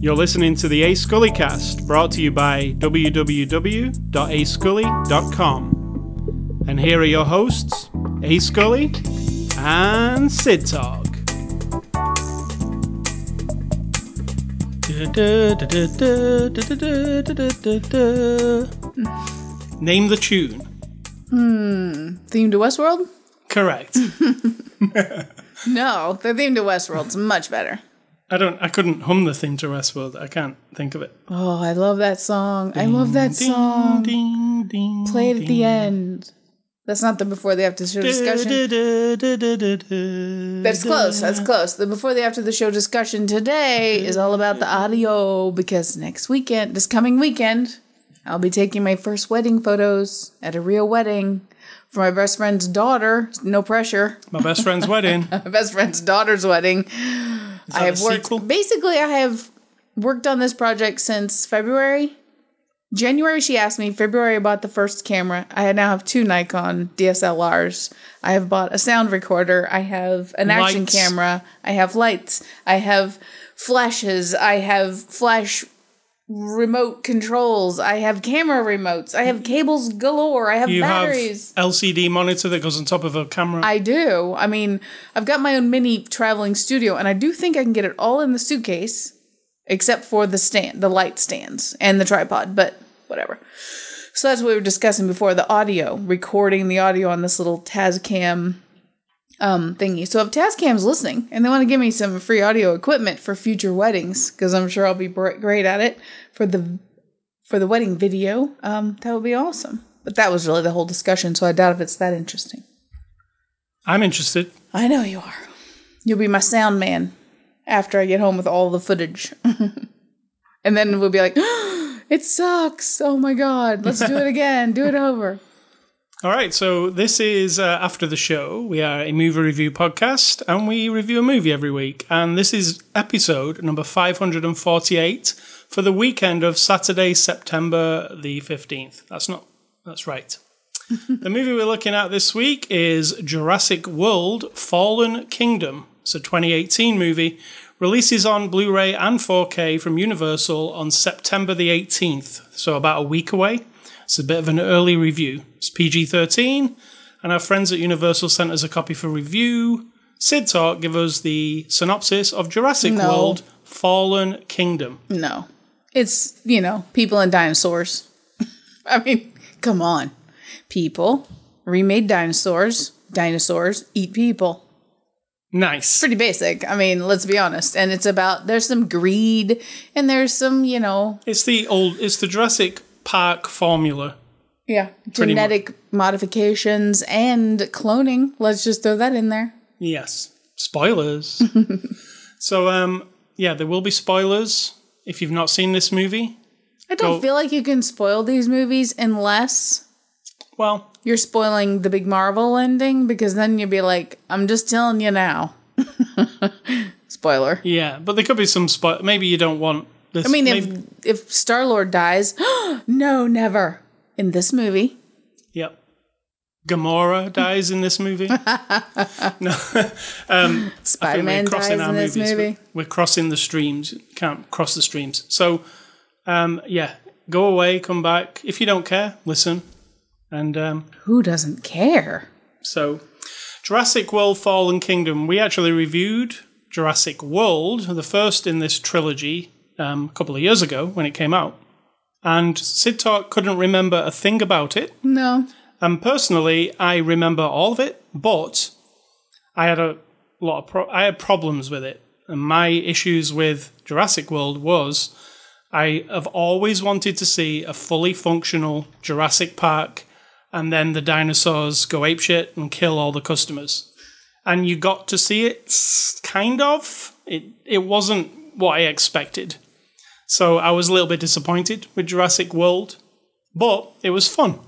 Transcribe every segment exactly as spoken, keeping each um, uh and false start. You're listening to the A Scully Cast, brought to you by w w w dot a scully dot com. And here are your hosts, A Scully and Sid Talk. Name the tune. Hmm. Themed to Westworld? Correct. No, the theme to Westworld's much better. I don't. I couldn't hum the theme to Westworld. I can't think of it. Oh, I love that song. Ding, I love that ding, song. Ding, ding, Play it ding. At the end. That's not the before the after the show discussion. Da, da, da, da, da, da, That's close. That's close. The before the after the show discussion today is all about the audio, because next weekend, this coming weekend, I'll be taking my first wedding photos at a real wedding. For my best friend's daughter, no pressure. My best friend's wedding. My best friend's daughter's wedding. I have worked. Sequel? Basically, I have worked on this project since February. January, she asked me. February, I bought the first camera. I now have two Nikon D S L Rs. I have bought a sound recorder. I have an lights. action camera. I have lights. I have flashes. I have flash remote controls. I have camera remotes. I have cables galore. I have you batteries. You have L C D monitor that goes on top of a camera. I do. I mean, I've got my own mini traveling studio, and I do think I can get it all in the suitcase, except for the stand, the light stands and the tripod, but whatever. So that's what we were discussing before, the audio, recording the audio on this little TASCAM um, thingy. So if TASCAM's listening and they want to give me some free audio equipment for future weddings, because I'm sure I'll be great at it for the for the wedding video, um, that would be awesome. But that was really the whole discussion, so I doubt if it's that interesting. I'm interested. I know you are. You'll be my sound man after I get home with all the footage. And then we'll be like, oh, it sucks. Oh my God. Let's do it again. Do it over. All right. So this is uh, After the Show. We are a movie review podcast and we review a movie every week. And this is episode number five hundred forty-eight for the weekend of Saturday, September the fifteenth. That's not, that's right. The movie we're looking at this week is Jurassic World Fallen Kingdom. It's a twenty eighteen movie, releases on Blu-ray and four K from Universal on September the eighteenth, so about a week away. It's a bit of an early review. It's P G thirteen, and our friends at Universal sent us a copy for review. Sid Talk give us the synopsis of Jurassic no. World Fallen Kingdom. No. It's, you know, people and dinosaurs. I mean, come on. People, remade dinosaurs, dinosaurs eat people. Nice. Pretty basic. I mean, let's be honest. And it's about, there's some greed and there's some, you know. It's the old, it's the Jurassic Park formula. Yeah. Genetic modifications and cloning. Let's just throw that in there. Yes. Spoilers. So, um, yeah, there will be spoilers if you've not seen this movie. I don't go. feel like you can spoil these movies unless... Well, you're spoiling the big Marvel ending, because then you'd be like, I'm just telling you now. Spoiler. Yeah, but there could be some spoil. Maybe you don't want this. I mean, maybe- if, if Star-Lord dies, no, never. In this movie. Yep. Gamora dies in this movie. No. um, Spider-Man dies in this movies. movie. We're, we're crossing the streams. Can't cross the streams. So, um, yeah, go away, come back. If you don't care, listen. And um, who doesn't care? So, Jurassic World Fallen Kingdom. We actually reviewed Jurassic World, the first in this trilogy, um, a couple of years ago when it came out. And Sid Talk couldn't remember a thing about it. No. And personally, I remember all of it, but I had a lot of pro- I had problems with it. And my issues with Jurassic World was I have always wanted to see a fully functional Jurassic Park. And then the dinosaurs go apeshit and kill all the customers. And you got to see it, kind of. It it wasn't what I expected. So I was a little bit disappointed with Jurassic World. But it was fun.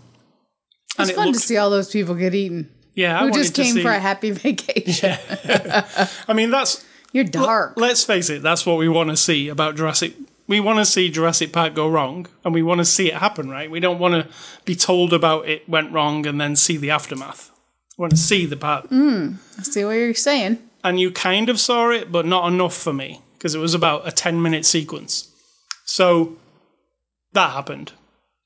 It's it fun looked, to see all those people get eaten. Yeah, I Who just came see, for a happy vacation. Yeah. I mean, that's... You're dark. L- let's face it, that's what we want to see about Jurassic... We want to see Jurassic Park go wrong, and we want to see it happen, right? We don't want to be told about it went wrong and then see the aftermath. We want to see the part. Mm, I see what you're saying. And you kind of saw it, but not enough for me. because it was about a ten minute sequence. So that happened.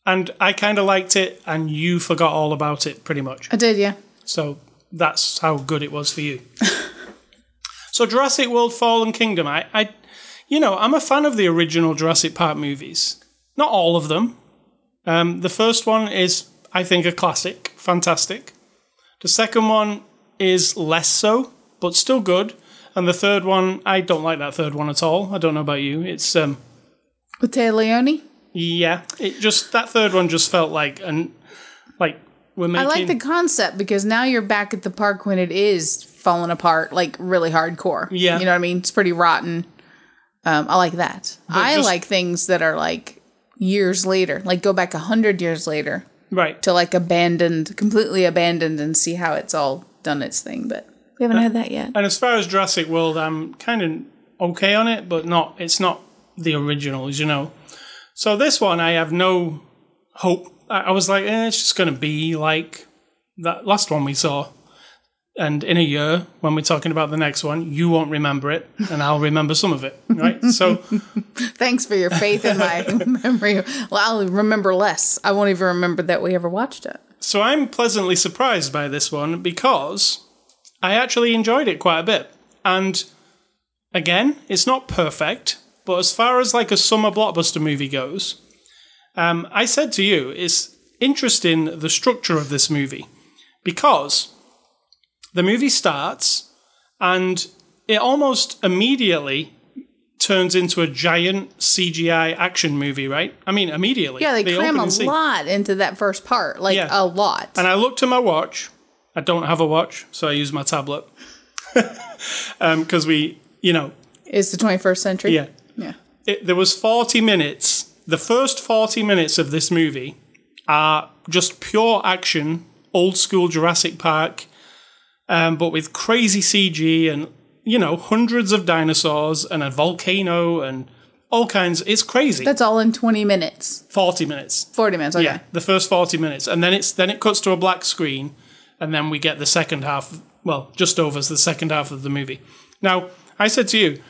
And I kind of liked it, and you forgot all about it, pretty much. I did, yeah. So that's how good it was for you. So Jurassic World Fallen Kingdom, I, I, you know, I'm a fan of the original Jurassic Park movies. Not all of them. Um, the first one is, I think, a classic. Fantastic. The second one is less so, but still good. And the third one, I don't like that third one at all. I don't know about you. It's... um, Matteo Leone? Yeah. It just, that third one just felt like, an, like we're making... I like the concept, because now you're back at the park when it is falling apart, like really hardcore. Yeah. You know what I mean? It's pretty rotten. Um, I like that. But I just... like things that are like years later, like go back a hundred years later. Right. To like abandoned, completely abandoned, and see how it's all done its thing, but... We haven't had that yet. And as far as Jurassic World, I'm kind of okay on it, but not. It's not the originals, you know. So this one, I have no hope. I, I was like, eh, it's just going to be like that last one we saw. And in a year, when we're talking about the next one, you won't remember it, and I'll remember some of it, right? So, thanks for your faith in my memory. Well, I'll remember less. I won't even remember that we ever watched it. So I'm pleasantly surprised by this one, because... I actually enjoyed it quite a bit. And again, it's not perfect, but as far as like a summer blockbuster movie goes, um, I said to you, it's interesting the structure of this movie, because the movie starts and it almost immediately turns into a giant C G I action movie, right? I mean, immediately. Yeah, they cram a lot into that first part, like yeah. a lot. And I looked at my watch. I don't have a watch, so I use my tablet. Because um, we, you know... It's the twenty-first century. Yeah. Yeah. It, there was forty minutes. The first forty minutes of this movie are just pure action, old-school Jurassic Park, um, but with crazy C G and, you know, hundreds of dinosaurs and a volcano and all kinds. It's crazy. That's all in twenty minutes. forty minutes. forty minutes, okay. Yeah, the first forty minutes. And then it's then it cuts to a black screen... And then we get the second half, well, just over the second half of the movie. Now, I said to you,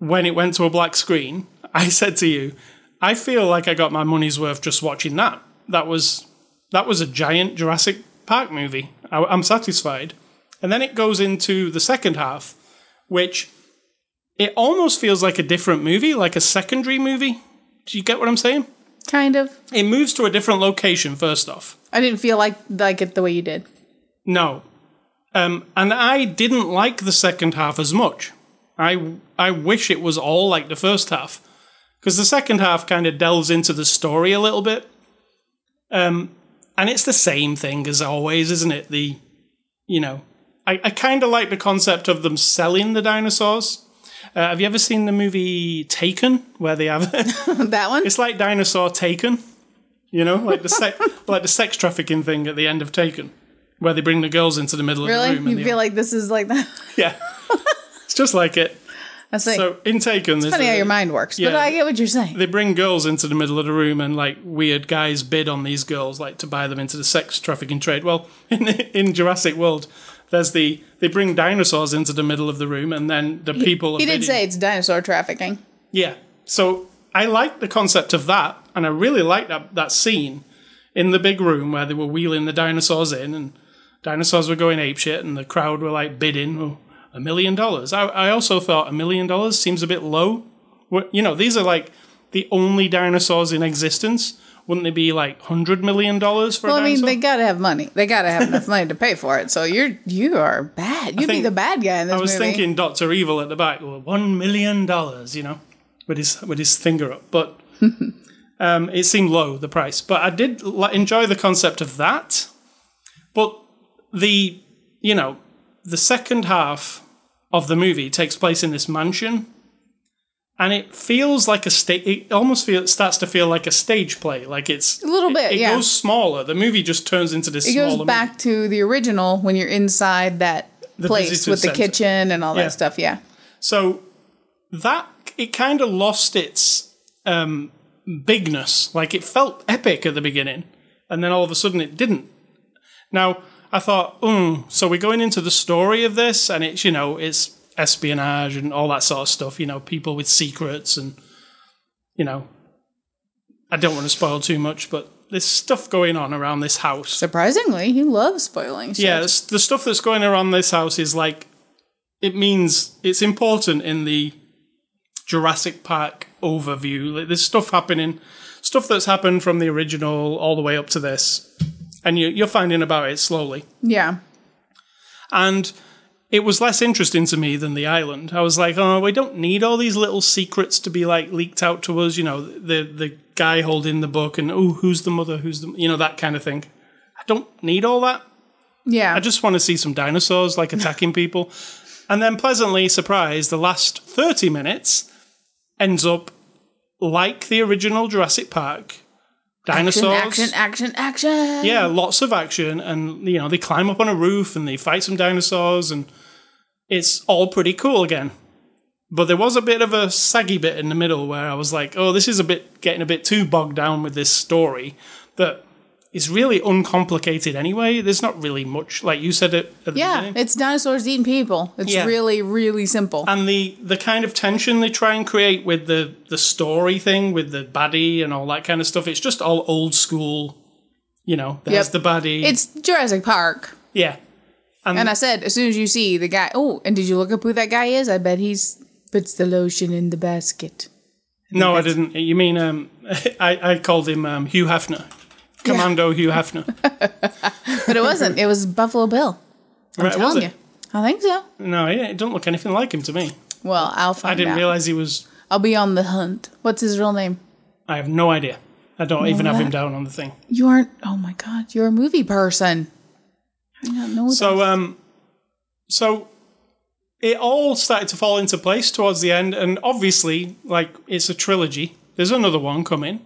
when it went to a black screen, I said to you, I feel like I got my money's worth just watching that. That was that was a giant Jurassic Park movie. I, I'm satisfied. And then it goes into the second half, which it almost feels like a different movie, like a secondary movie. Do you get what I'm saying? Kind of. It moves to a different location, first off. I didn't feel like like it the way you did. No. Um, and I didn't like the second half as much. I I wish it was all like the first half. Because the second half kind of delves into the story a little bit. Um, and it's the same thing as always, isn't it? The, you know, I, I kind of like the concept of them selling the dinosaurs. Uh, have you ever seen the movie Taken? Where they have... That one? It's like Dinosaur Taken. You know, like the se- like the sex trafficking thing at the end of Taken. Where they bring the girls into the middle really? of the room. Really? You feel end. like this is like that? Yeah. It's just like it. I see. So, in Taken... It's funny how your mind works, yeah, but I get what you're saying. They bring girls into the middle of the room and, like, weird guys bid on these girls, like, to buy them into the sex trafficking trade. Well, in, in Jurassic World, there's the... They bring dinosaurs into the middle of the room, and then the people... He, he did say it's dinosaur trafficking. Yeah. So, I like the concept of that, and I really like that, that scene in the big room where they were wheeling the dinosaurs in, and... Dinosaurs were going apeshit, and the crowd were, like, bidding oh, a million dollars. I, I also thought a million dollars seems a bit low. We're, you know, these are, like, the only dinosaurs in existence. Wouldn't they be, like, one hundred million dollars for well, a dinosaur? Well, I mean, they got to have money. They got to have enough money to pay for it. So you're, you are bad. You'd think, be the bad guy in this movie. I was movie. thinking Doctor Evil at the back. Well, one million dollars, you know, with his, with his finger up. But um, it seemed low, the price. But I did like, enjoy the concept of that. But... The, you know, the second half of the movie takes place in this mansion, and it feels like a stage, it almost feel, it starts to feel like a stage play. Like it's... A little bit, it, it yeah. It goes smaller. The movie just turns into this it smaller It goes back movie. to the original when you're inside that the place with center. the kitchen and all yeah. that stuff, yeah. So that, it kind of lost its um, bigness. Like it felt epic at the beginning, and then all of a sudden it didn't. Now... I thought, mm, so we're going into the story of this, and it's, you know, it's espionage and all that sort of stuff, you know, people with secrets and, you know, I don't want to spoil too much, but there's stuff going on around this house. Surprisingly, he loves spoiling shit. Yeah, the stuff that's going around this house is like, it means it's important in the Jurassic Park overview. Like, there's stuff happening, stuff that's happened from the original all the way up to this. And you, you're finding about it slowly. Yeah. And it was less interesting to me than the island. I was like, oh, we don't need all these little secrets to be like leaked out to us. You know, the the guy holding the book and, oh, who's the mother? Who's the, you know, that kind of thing. I don't need all that. Yeah. I just want to see some dinosaurs like attacking people. And then pleasantly surprised, the last thirty minutes ends up like the original Jurassic Park. Dinosaurs. Action, action, action, action. Yeah, lots of action. And, you know, they climb up on a roof and they fight some dinosaurs and it's all pretty cool again. But there was a bit of a saggy bit in the middle where I was like, oh, this is a bit getting a bit too bogged down with this story that is really uncomplicated anyway. There's not really much, like you said it at the yeah, beginning. Yeah, it's dinosaurs eating people. It's yeah. really, really simple. And the, the kind of tension they try and create with the, the story thing, with the baddie and all that kind of stuff, it's just all old school, you know, there's yep. the baddie. It's Jurassic Park. Yeah. And, and I said, as soon as you see the guy, oh, and did you look up who that guy is? I bet he's puts the lotion in the basket. I no, I didn't. You mean, um, I, I called him um, Hugh Hefner. Commando yeah. Hugh Hefner. But it wasn't. It was Buffalo Bill. I'm right, telling was it? you. I think so. No, it don't look anything like him to me. Well, I'll find out. I didn't out. realize he was... I'll be on the hunt. What's his real name? I have no idea. I don't well, even have that... him down on the thing. You aren't... Oh, my God. You're a movie person. I don't know so, that. Um, so, it all started to fall into place towards the end. And obviously, like, it's a trilogy. There's another one coming.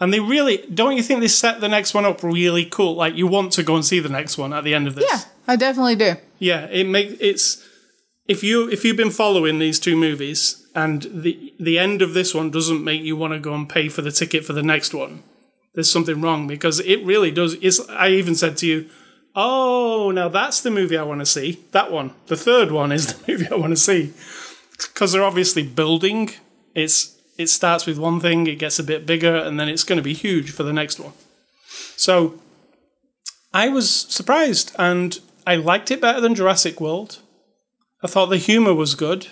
And they really, don't you think they set the next one up really cool? Like, you want to go and see the next one at the end of this. Yeah, I definitely do. Yeah, it makes, it's, if, you, if you've been following these two movies and the the end of this one doesn't make you want to go and pay for the ticket for the next one, there's something wrong because it really does. It's, I even said to you, oh, now that's the movie I want to see. That one. The third one is the movie I want to see. Because they're obviously building. It's... It starts with one thing, it gets a bit bigger, and then it's going to be huge for the next one. So, I was surprised, and I liked it better than Jurassic World. I thought the humour was good.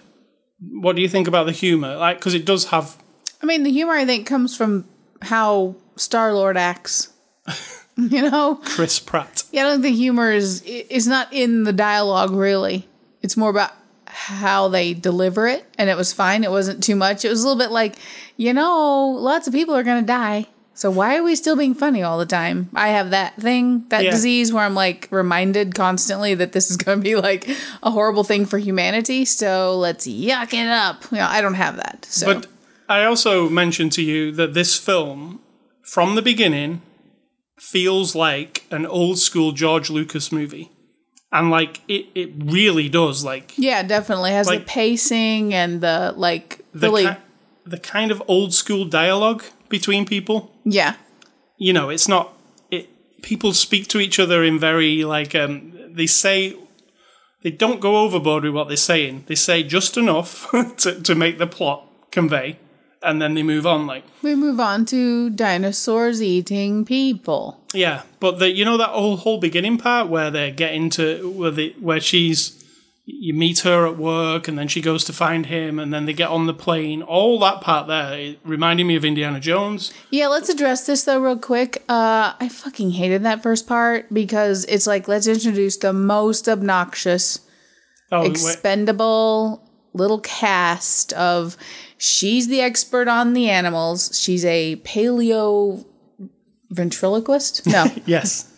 What do you think about the humour? Like, because it does have... I mean, the humour, I think, comes from how Star-Lord acts. You know? Chris Pratt. Yeah, I don't think humour is... It's not in the dialogue, really. It's more about... how they deliver it, and it was fine. It wasn't too much. It was a little bit like, you know, lots of people are going to die, so why are we still being funny all the time? I have that thing, that yeah. disease where I'm like reminded constantly that this is going to be like a horrible thing for humanity, so let's yuck it up. You know, I don't have that. So. But I also mentioned to you that this film, from the beginning, feels like an old school George Lucas movie. And, like, it, it really does, like... Yeah, definitely. It has like, the pacing and the, like... The, really... ki- the kind of old-school dialogue between people. Yeah. You know, it's not... It, people speak to each other in very, like... Um, they say... They don't go overboard with what they're saying. They say just enough to, to make the plot convey. And then they move on, like... We move on to dinosaurs eating people. Yeah, but the, you know that whole, whole beginning part where they're getting to where the where she's you meet her at work and then she goes to find him and then they get on the plane. All that part there it reminded me of Indiana Jones. Yeah, let's address this though real quick. Uh, I fucking hated that first part because it's like let's introduce the most obnoxious, oh, expendable wait. little cast of she's the expert on the animals. She's a paleo. Ventriloquist? No. Yes.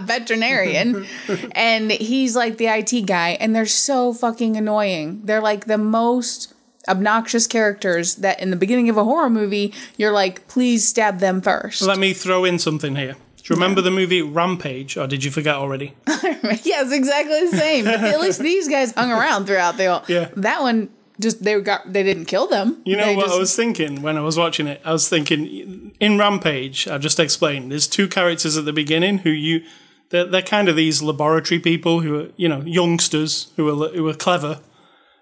Veterinarian. And he's like the I T guy, and they're so fucking annoying. They're like the most obnoxious characters that in the beginning of a horror movie, you're like, please stab them first. Let me throw in something here. Do you remember yeah. the movie Rampage, or did you forget already? Yes, exactly the same. But at least these guys hung around throughout the whole. Yeah. That one... Just they got they didn't kill them. You know they what just... I was thinking when I was watching it? I was thinking in Rampage, I've just explained, there's two characters at the beginning who you they're, they're kind of these laboratory people who are, you know, youngsters who are who are clever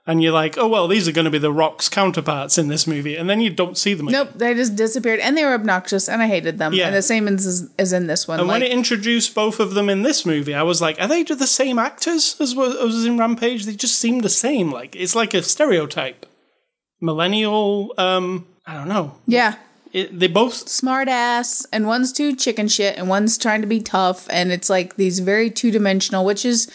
and you're like, oh, well, these are going to be the Rock's counterparts in this movie, and then you don't see them again. Nope, they just disappeared, and they were obnoxious, and I hated them, yeah. and the same as, as in this one. And like, when it introduced both of them in this movie, I was like, are they the same actors as was in Rampage? They just seem the same. Like, it's like a stereotype. Millennial, um, I don't know. Yeah. It, they both smart ass, and one's too chicken shit, and one's trying to be tough, and it's like these very two dimensional, which is,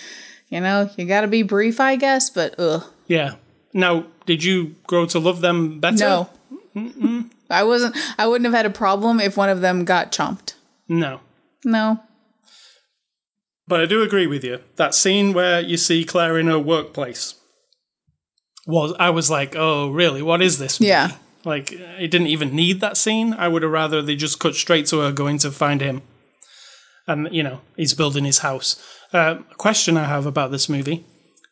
you know, you got to be brief, I guess. But ugh. Yeah. Now, did you grow to love them better? No. Mm-mm. I wasn't. I wouldn't have had a problem if one of them got chomped. No. No. But I do agree with you. That scene where you see Claire in her workplace was, I was like, oh, really? What is this movie? Yeah. Like, it didn't even need that scene. I would have rather they just cut straight to her going to find him. And, you know, he's building his house. Uh, a question I have about this movie.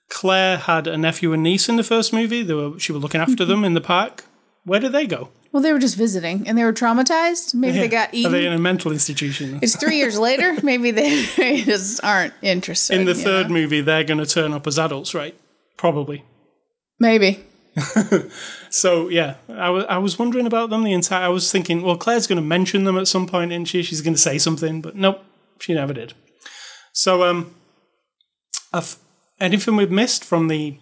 Claire had a nephew and niece in the first movie. They were, she was looking after mm-hmm. them in the park. Where did they go? Well, they were just visiting, and they were traumatized. Maybe yeah. they got eaten. Are they in a mental institution? It's three years later. Maybe they, they just aren't interested. In the third know? movie, they're going to turn up as adults, right? Probably. Maybe. So yeah, I was I was wondering about them the entire. I was thinking, well, Claire's going to mention them at some point, isn't she? She's going to say something, but nope, she never did. So um, I've, anything we've missed from the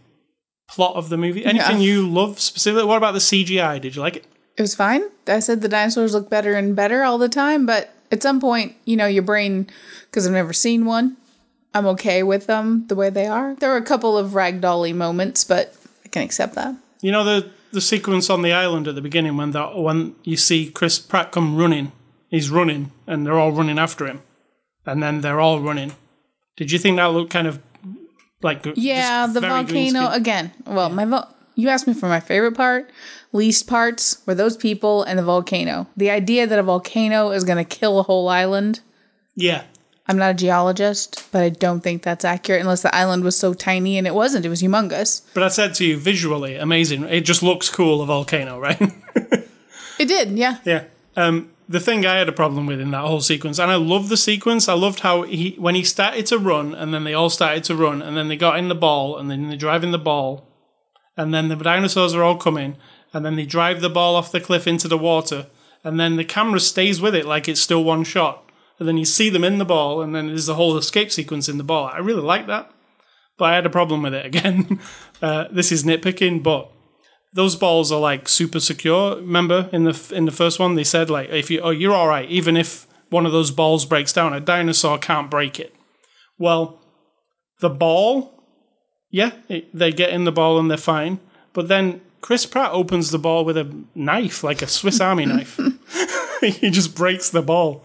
plot of the movie? Anything yeah. you love specifically? What about the C G I? Did you like it? It was fine. I said the dinosaurs look better and better all the time, but at some point, you know, your brain, because I've never seen one, I'm okay with them the way they are. There were a couple of ragdoll-y moments, but I can accept that. You know the the sequence on the island at the beginning when that when you see Chris Pratt come running, he's running and they're all running after him, and then they're all running. Did you think that looked kind of like yeah the volcano again? Well, yeah. my vo- you asked me for my favorite part, least parts were those people and the volcano. The idea that a volcano is going to kill a whole island. Yeah. I'm not a geologist, but I don't think that's accurate unless the island was so tiny, and it wasn't. It was humongous. But I said to you, visually, amazing. It just looks cool, a volcano, right? It did, yeah. Yeah. Um, the thing I had a problem with in that whole sequence, and I love the sequence. I loved how he when he started to run, and then they all started to run, and then they got in the ball, and then they're driving the ball, and then the dinosaurs are all coming, and then they drive the ball off the cliff into the water, and then the camera stays with it like it's still one shot. And then you see them in the ball, and then there's the whole escape sequence in the ball. I really like that, but I had a problem with it again. uh, this is nitpicking, but those balls are like super secure. Remember in the in the first one, they said like if you oh you're all right, even if one of those balls breaks down, a dinosaur can't break it. Well, the ball, yeah, it, they get in the ball and they're fine. But then Chris Pratt opens the ball with a knife, like a Swiss Army knife. He just breaks the ball.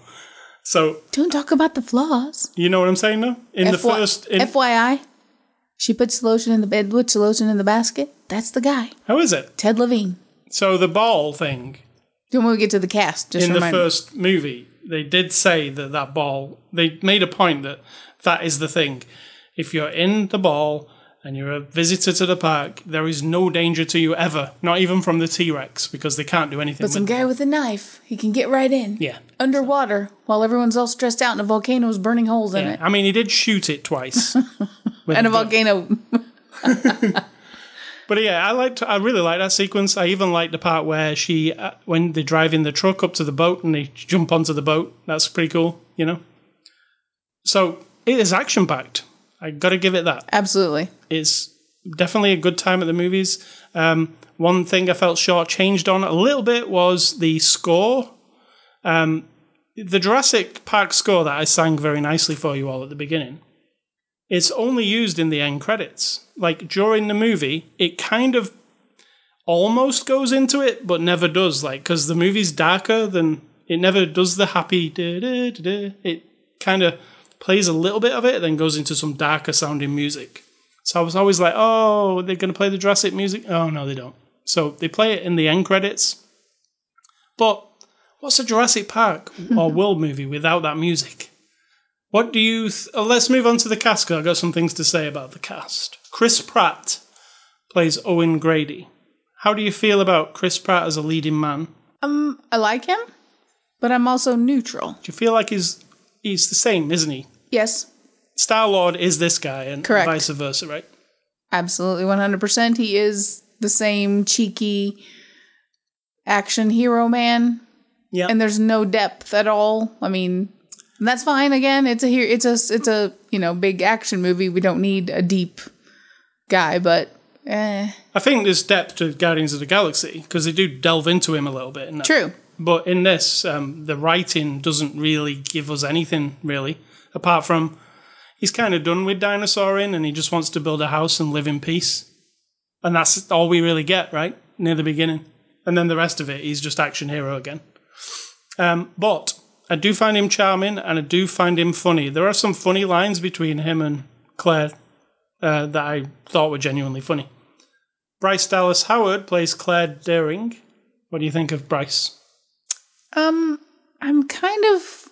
So don't talk about the flaws. You know what I'm saying, though? In F- the first... In- F Y I, she puts the lotion in the bed, puts the lotion in the basket. That's the guy. How is it? Ted Levine. So the ball thing... When we get to the cast, just in the first me. movie, they did say that that ball... They made a point that that is the thing. If you're in the ball and you're a visitor to the park, there is no danger to you ever. Not even from the T-Rex, because they can't do anything. But some with guy them. with a knife, he can get right in. Yeah. Underwater, so. while everyone's all stressed out and a volcano is burning holes yeah. in it. I mean, he did shoot it twice. And a volcano. But yeah, I liked. I really liked that sequence. I even liked the part where she, uh, when they're driving the truck up to the boat and they jump onto the boat. That's pretty cool, you know? So, it is action-packed. I got to give it that. Absolutely. It's definitely a good time at the movies. Um, one thing I felt shortchanged on a little bit was the score. Um, the Jurassic Park score that I sang very nicely for you all at the beginning, it's only used in the end credits. Like, during the movie, it kind of almost goes into it, but never does. Like, because the movie's darker than... It never does the happy... Da-da-da-da. It kind of... plays a little bit of it, then goes into some darker sounding music. So I was always like, oh, they're going to play the Jurassic music? Oh, no, they don't. So they play it in the end credits. But what's a Jurassic Park or World movie without that music? What do you... Th- oh, let's move on to the cast, because I've got some things to say about the cast. Chris Pratt plays Owen Grady. How do you feel about Chris Pratt as a leading man? Um, I like him, but I'm also neutral. Do you feel like he's he's the same, isn't he? Yes. Star-Lord is this guy and Correct. vice versa, right? Absolutely one hundred percent. He is the same cheeky action hero man. Yeah. And there's no depth at all. I mean, that's fine. Again, it's a it's a it's a, you know, big action movie. We don't need a deep guy, but eh. I think there's depth to Guardians of the Galaxy because they do delve into him a little bit. In that. True. But in this, um, the writing doesn't really give us anything, really, apart from he's kind of done with dinosauring and he just wants to build a house and live in peace. And that's all we really get, right? Near the beginning. And then the rest of it, he's just action hero again. Um, but I do find him charming and I do find him funny. There are some funny lines between him and Claire uh, that I thought were genuinely funny. Bryce Dallas Howard plays Claire Daring. What do you think of Bryce? Um, I'm kind of,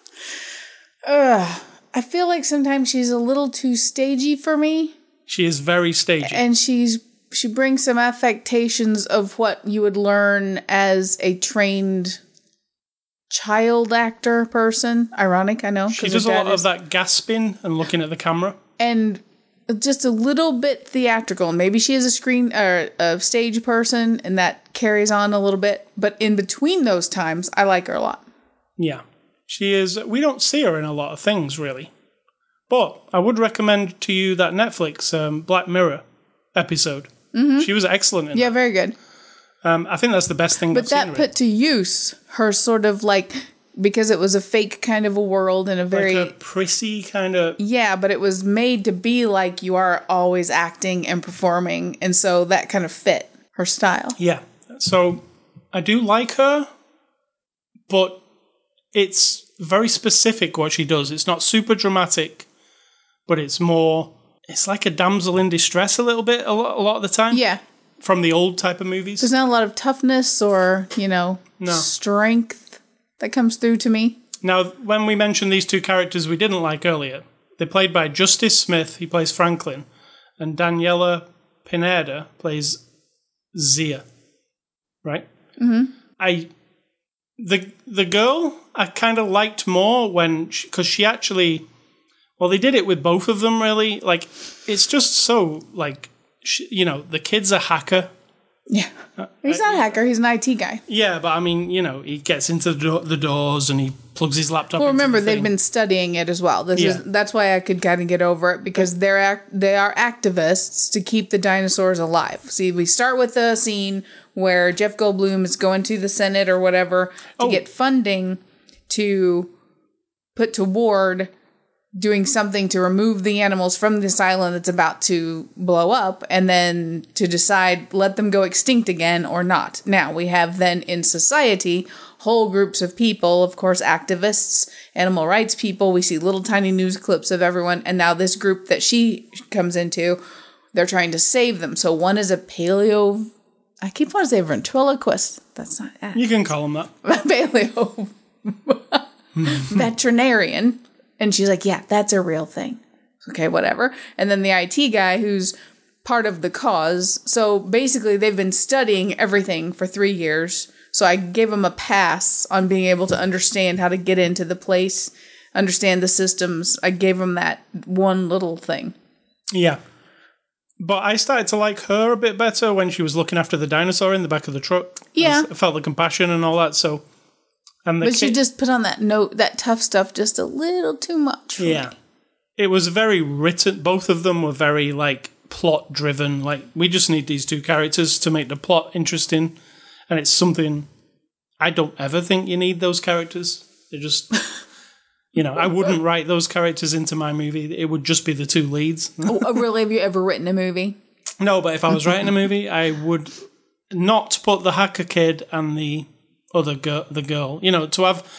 uh, I feel like sometimes she's a little too stagey for me. She is very stagey. And she's, she brings some affectations of what you would learn as a trained child actor person. Ironic, I know. She does a lot of that gasping and looking at the camera. And just a little bit theatrical. Maybe she is a screen or a stage person and that carries on a little bit. But in between those times, I like her a lot. Yeah, she is. We don't see her in a lot of things, really. But I would recommend to you that Netflix um, Black Mirror episode. Mm-hmm. She was excellent in yeah, that. Very good. Um, I think that's the best thing. But I've that seen put in. To use her sort of like... Because it was a fake kind of a world and a very... Like a prissy kind of... Yeah, but it was made to be like you are always acting and performing. And so that kind of fit her style. Yeah. So I do like her, but it's very specific what she does. It's not super dramatic, but it's more... It's like a damsel in distress a little bit a lot, a lot of the time. Yeah. From the old type of movies. There's not a lot of toughness or, you know, no. strength. That comes through to me. Now, when we mentioned these two characters we didn't like earlier, they're played by Justice Smith, he plays Franklin, and Daniela Pineda plays Zia. Right? Mm-hmm. I, the the girl, I kind of liked more when, because she, she actually, well, they did it with both of them, really. Like, it's just so, like, she, you know, the kid's a hacker. Yeah. He's not a hacker. He's an I T guy. Yeah, but I mean, you know, he gets into the, do- the doors and he plugs his laptop well, into remember, the they've been studying it as well. This yeah. is That's why I could kind of get over it, because they're act- they are activists to keep the dinosaurs alive. See, we start with a scene where Jeff Goldblum is going to the Senate or whatever to oh. get funding to put toward doing something to remove the animals from this island that's about to blow up, and then to decide let them go extinct again or not. Now, we have then in society whole groups of people, of course, activists, animal rights people. We see little tiny news clips of everyone. And now this group that she comes into, they're trying to save them. So one is a paleo... I keep wanting to say ventriloquist. That's not... Uh, you can call him that. Paleo... veterinarian. And she's like, yeah, that's a real thing. Okay, whatever. And then the I T guy who's part of the cause. So basically they've been studying everything for three years. So I gave him a pass on being able to understand how to get into the place, understand the systems. I gave him that one little thing. Yeah. But I started to like her a bit better when she was looking after the dinosaur in the back of the truck. Yeah. I felt the compassion and all that, so... And but kid- she just put on that note, that tough stuff, just a little too much for yeah. me. It was very written. Both of them were very, like, plot-driven. Like, we just need these two characters to make the plot interesting. And it's something I don't ever think you need those characters. They're just, you know, I wouldn't write those characters into my movie. It would just be the two leads. Oh, really? Have you ever written a movie? No, but if I was writing a movie, I would not put the hacker kid and the... Other girl, the girl, you know, to have,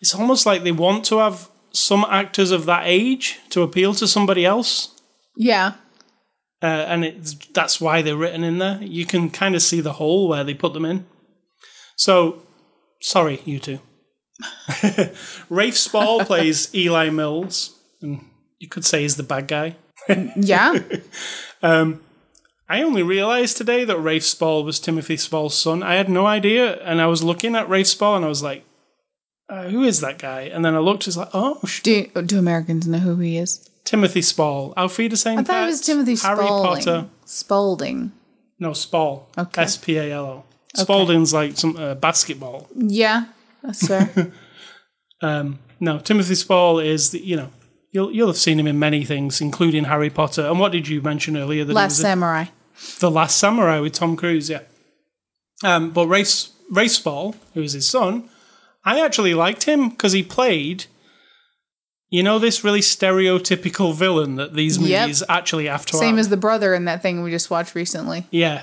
it's almost like they want to have some actors of that age to appeal to somebody else. Yeah. Uh, and it's, that's why they're written in there. You can kind of see the hole where they put them in. So, sorry, you two. Rafe Spall plays Eli Mills, and you could say he's the bad guy. Yeah. um, I only realized today that Rafe Spall was Timothy Spall's son. I had no idea, and I was looking at Rafe Spall, and I was like, uh, who is that guy? And then I looked, it's like, oh. Sh- do, do Americans know who he is? Timothy Spall. Alfreda saying I thought it was Timothy Spall. Harry Potter. Spalding. No, Spall. Okay. S P A L O. Spalding's okay. like some uh, basketball. Yeah, that's fair. um, no, Timothy Spall is, the, you know, you'll you'll have seen him in many things, including Harry Potter. And what did you mention earlier? That Last it was Samurai. A, the Last Samurai with Tom Cruise, yeah. Um, but Rafe, Rafe Spall, who is his son, I actually liked him because he played... You know this really stereotypical villain that these movies yep. actually have to. Same out. As the brother in that thing we just watched recently. Yeah.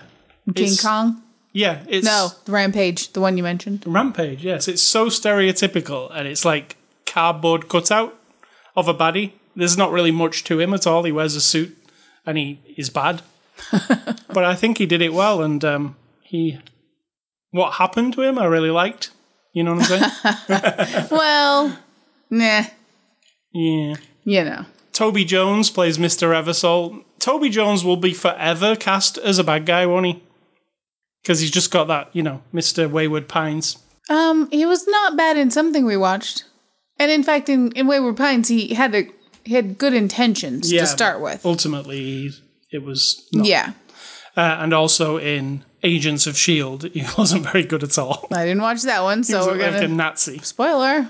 King it's, Kong? Yeah. It's, no, the Rampage, the one you mentioned. Rampage, yes. It's so stereotypical, and it's like cardboard cutout of a baddie. There's not really much to him at all. He wears a suit, and he is bad. But I think he did it well, and um, he... What happened to him, I really liked. You know what I'm saying? Well, nah. Yeah. You know. Toby Jones plays Mister Eversole. Toby Jones will be forever cast as a bad guy, won't he? Because he's just got that, you know, Mister Wayward Pines. Um, he was not bad in something we watched. And in fact, in, in Wayward Pines, he had a he had good intentions yeah, to start with. Ultimately, it was not. Yeah. Uh, and also in Agents of S H I E L D, he wasn't very good at all. I didn't watch that one, so we're going to... He was like a Nazi. Spoiler.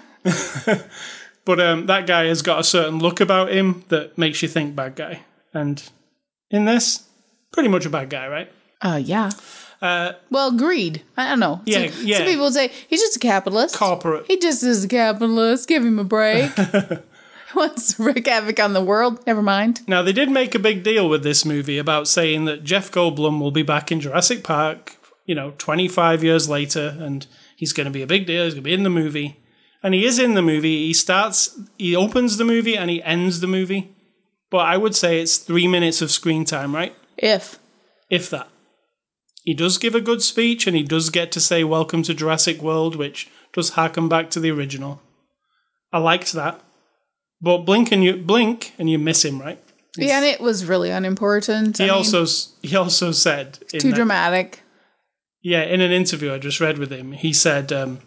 But um, that guy has got a certain look about him that makes you think bad guy. And in this, pretty much a bad guy, right? Uh, yeah. Uh, well, greed. I don't know. Yeah, some, yeah. some people would say, he's just a capitalist. Corporate. He just is a capitalist. Give him a break. He wants to wreak havoc on the world. Never mind. Now, they did make a big deal with this movie about saying that Jeff Goldblum will be back in Jurassic Park, you know, twenty-five years later, and he's going to be a big deal. He's going to be in the movie. And he is in the movie. He starts, he opens the movie and he ends the movie. But I would say it's three minutes of screen time, right? If. If that. He does give a good speech and he does get to say welcome to Jurassic World, which does harken back to the original. I liked that. But blink and you blink and you miss him, right? He's, yeah, and it was really unimportant. He I also mean, he also said... It's too that, dramatic. Yeah, in an interview I just read with him, he said... Um,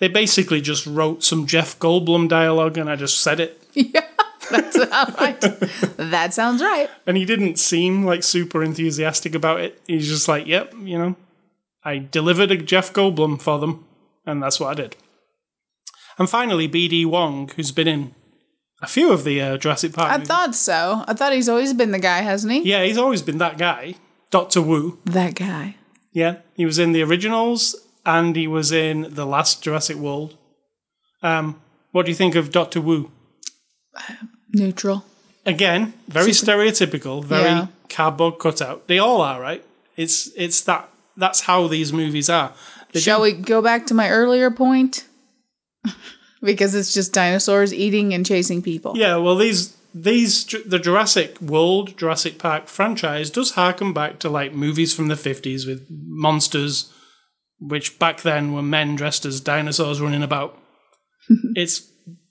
They basically just wrote some Jeff Goldblum dialogue and I just said it. Yeah, that's about right. That sounds right. And he didn't seem like super enthusiastic about it. He's just like, yep, you know, I delivered a Jeff Goldblum for them. And that's what I did. And finally, B D Wong, who's been in a few of the uh, Jurassic Park I movies. Thought so. I thought he's always been the guy, hasn't he? Yeah, he's always been that guy. Doctor Wu. That guy. Yeah, he was in the originals. And he was in the last Jurassic World. Um, what do you think of Doctor Wu? Neutral. Again, very Super. stereotypical, very yeah. cardboard cutout. They all are, right? It's it's that that's how these movies are. They Shall do- we go back to my earlier point? Because it's just dinosaurs eating and chasing people. Yeah, well, these these the Jurassic World, Jurassic Park franchise does harken back to like movies from the fifties with monsters. Which back then were men dressed as dinosaurs running about. It's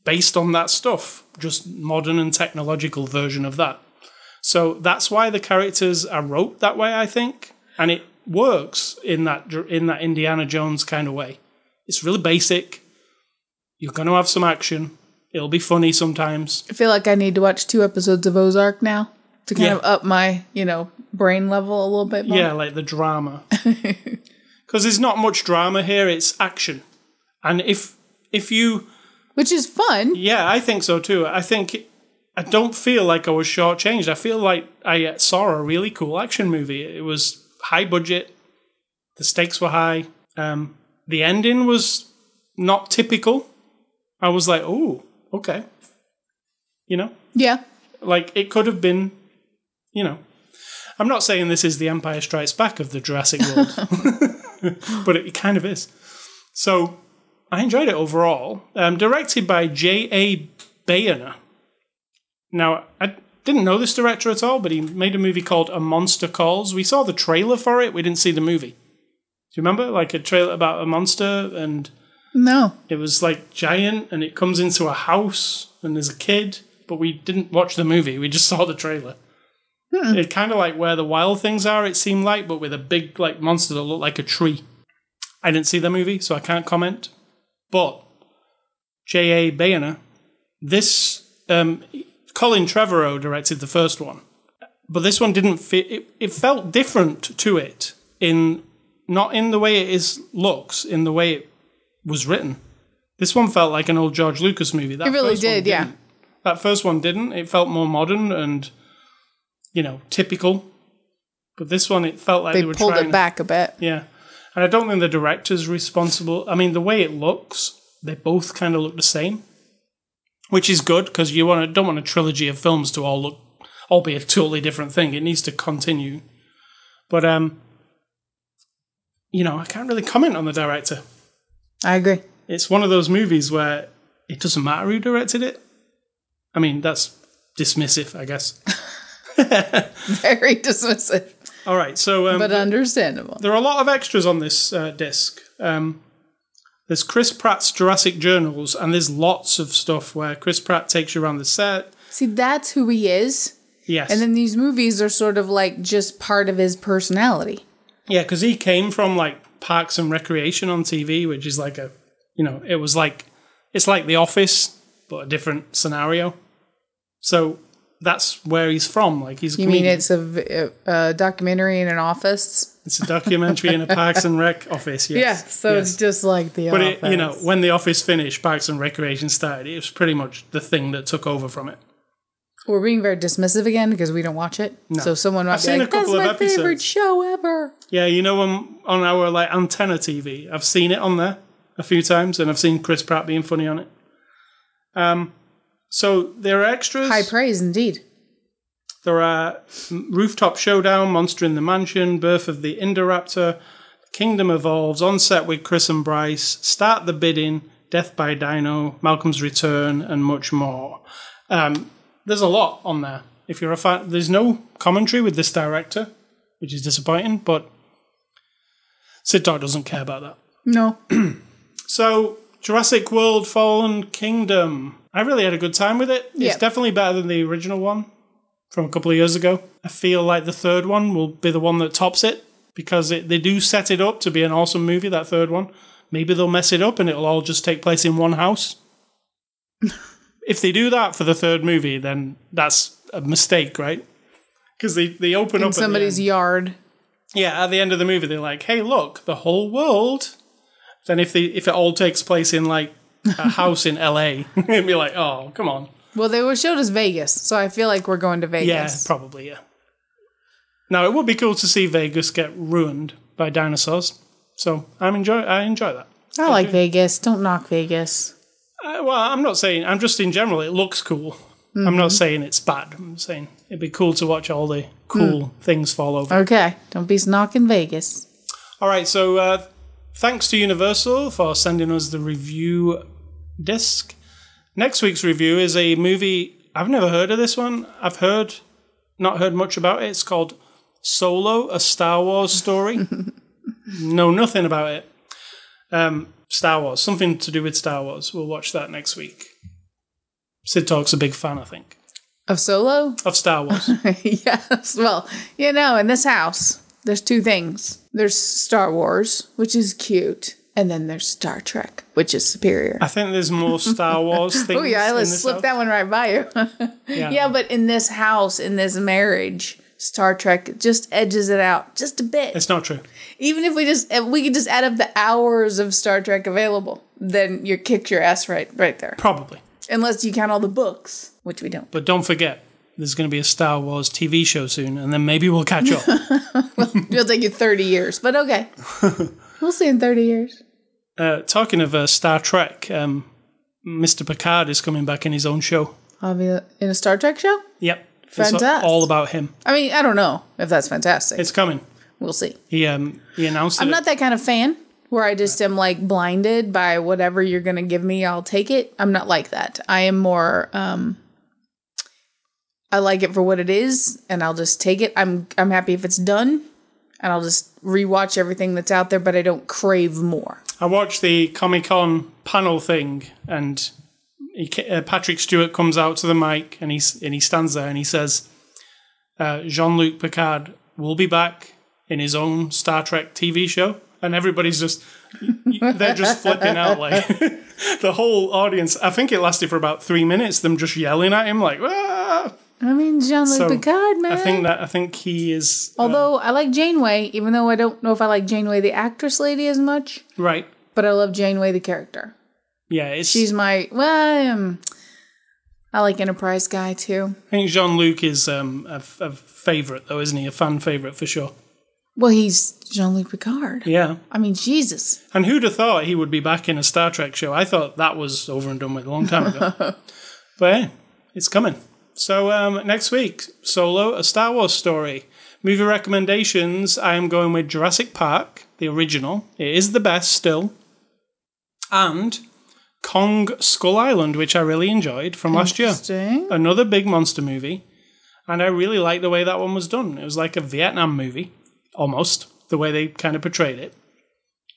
based on that stuff, just modern and technological version of that. So that's why the characters are wrote that way, I think, and it works in that in that Indiana Jones kind of way. It's really basic. You're going to have some action. It'll be funny sometimes. I feel like I need to watch two episodes of Ozark now to kind yeah. of up my, you know, brain level a little bit more. Yeah, like the drama. Because there's not much drama here, it's action. And if if you... Which is fun. Yeah, I think so too. I think... I don't feel like I was shortchanged. I feel like I saw a really cool action movie. It was high budget. The stakes were high. Um, the ending was not typical. I was like, oh, okay. You know? Yeah. Like, it could have been, you know... I'm not saying this is the Empire Strikes Back of the Jurassic World. But it kind of is. So I enjoyed it overall. Um, directed by J A Bayona. Now, I didn't know this director at all, but he made a movie called A Monster Calls. We saw the trailer for it. We didn't see the movie. Do you remember? Like a trailer about a monster and... No. It was like giant and it comes into a house and there's a kid. But we didn't watch the movie. We just saw the trailer. Mm-mm. It kind of like Where the Wild Things Are, it seemed like, but with a big like monster that looked like a tree. I didn't see the movie, so I can't comment. But J A Bayona, this um, Colin Trevorrow directed the first one, but this one didn't fit. It, it felt different to it, in not in the way it is looks, in the way it was written. This one felt like an old George Lucas movie. That it really did, yeah. That first one didn't. It felt more modern and, you know, typical. But this one, it felt like they, they were trying... They pulled it back a bit. Yeah. And I don't think the director's responsible. I mean, the way it looks, they both kind of look the same, which is good because you want don't want a trilogy of films to all look, all be a totally different thing. It needs to continue. But, um, you know, I can't really comment on the director. I agree. It's one of those movies where it doesn't matter who directed it. I mean, that's dismissive, I guess. Very dismissive. All right, so... Um, but understandable. There are a lot of extras on this uh, disc. Um, there's Chris Pratt's Jurassic Journals, and there's lots of stuff where Chris Pratt takes you around the set. See, that's who he is. Yes. And then these movies are sort of like just part of his personality. Yeah, because he came from like Parks and Recreation on T V, which is like a... You know, it was like, it's like The Office, but a different scenario. So that's where he's from. Like he's. A you comedian. Mean it's a, a documentary in an office? It's a documentary in a Parks and Rec office, yes. Yeah, so yes. It's just like The but Office. But, you know, when The Office finished, Parks and Recreation started. It was pretty much the thing that took over from it. We're being very dismissive again because we don't watch it. No. So someone might I've be seen like, a couple that's of my episodes. Favorite show ever. Yeah, you know, on, on our like antenna T V, I've seen it on there. A few times, and I've seen Chris Pratt being funny on it. Um, so there are extras. High praise, indeed. There are Rooftop Showdown, Monster in the Mansion, Birth of the Indoraptor, Kingdom Evolves, On Set with Chris and Bryce, Start the Bidding, Death by Dino, Malcolm's Return, and much more. Um, there's a lot on there. If you're a fan, there's no commentary with this director, which is disappointing, but Sid Talk doesn't care about that. No. So, Jurassic World Fallen Kingdom. I really had a good time with it. It's yep. definitely better than the original one from a couple of years ago. I feel like the third one will be the one that tops it because it, they do set it up to be an awesome movie, that third one. Maybe they'll mess it up and it'll all just take place in one house. If they do that for the third movie, then that's a mistake, right? Because they, they open in up... In somebody's yard. Yeah, at the end of the movie, they're like, hey, look, the whole world... Then if the if it all takes place in like a house in L A, it'd be like, oh, come on. Well, they were showed us Vegas, so I feel like we're going to Vegas. Yeah, probably. Yeah. Now it would be cool to see Vegas get ruined by dinosaurs. So I'm enjoy I enjoy that. I like okay. Vegas. Don't knock Vegas. Uh, well, I'm not saying. I'm just in general. It looks cool. Mm-hmm. I'm not saying it's bad. I'm saying it'd be cool to watch all the cool mm. things fall over. Okay, don't be knocking Vegas. All right, so. Uh, Thanks to Universal for sending us the review disc. Next week's review is a movie... I've never heard of this one. I've heard... Not heard much about it. It's called Solo: A Star Wars Story. Know nothing about it. Um, Star Wars. Something to do with Star Wars. We'll watch that next week. Sid Talk's a big fan, I think. Of Solo? Of Star Wars. Yes. Well, you know, in this house... There's two things. There's Star Wars, which is cute, and then there's Star Trek, which is superior. I think there's more Star Wars things. Oh, yeah, I just slipped that one right by you. yeah. yeah, but in this house, in this marriage, Star Trek just edges it out just a bit. It's not true. Even if we just if we could just add up the hours of Star Trek available, then you kick your ass right, right there. Probably. Unless you count all the books, which we don't. But don't forget. There's going to be a Star Wars T V show soon, and then maybe we'll catch up. Well, it'll take you thirty years, but okay. We'll see in thirty years. Uh, talking of uh, Star Trek, um, Mister Picard is coming back in his own show. I'll be in a Star Trek show? Yep. Fantastic. It's all about him. I mean, I don't know if that's fantastic. It's coming. We'll see. He um he announced I'm it. I'm not that kind of fan where I just am like blinded by whatever you're going to give me, I'll take it. I'm not like that. I am more... um. I like it for what it is, and I'll just take it. I'm I'm happy if it's done, and I'll just rewatch everything that's out there, but I don't crave more. I watched the Comic-Con panel thing, and he, uh, Patrick Stewart comes out to the mic, and, he's, and he stands there, and he says, uh, Jean-Luc Picard will be back in his own Star Trek T V show, and everybody's just, they're just flipping out like... The whole audience, I think it lasted for about three minutes, them just yelling at him like, ah! I mean, Jean-Luc so, Picard, man. I think that I think he is... Although uh, I like Janeway, even though I don't know if I like Janeway, the actress lady, as much. Right. But I love Janeway, the character. Yeah, it's... She's my... Well, um, I like Enterprise guy, too. I think Jean-Luc is um, a, a favourite, though, isn't he? A fan favourite, for sure. Well, he's Jean-Luc Picard. Yeah. I mean, Jesus. And who'd have thought he would be back in a Star Trek show? I thought that was over and done with a long time ago. But, hey, it's coming. So um, next week, Solo, A Star Wars Story. Movie recommendations, I am going with Jurassic Park, the original. It is the best still. And Kong Skull Island, which I really enjoyed from last year. Interesting. Another big monster movie. And I really liked the way that one was done. It was like a Vietnam movie, almost, the way they kind of portrayed it.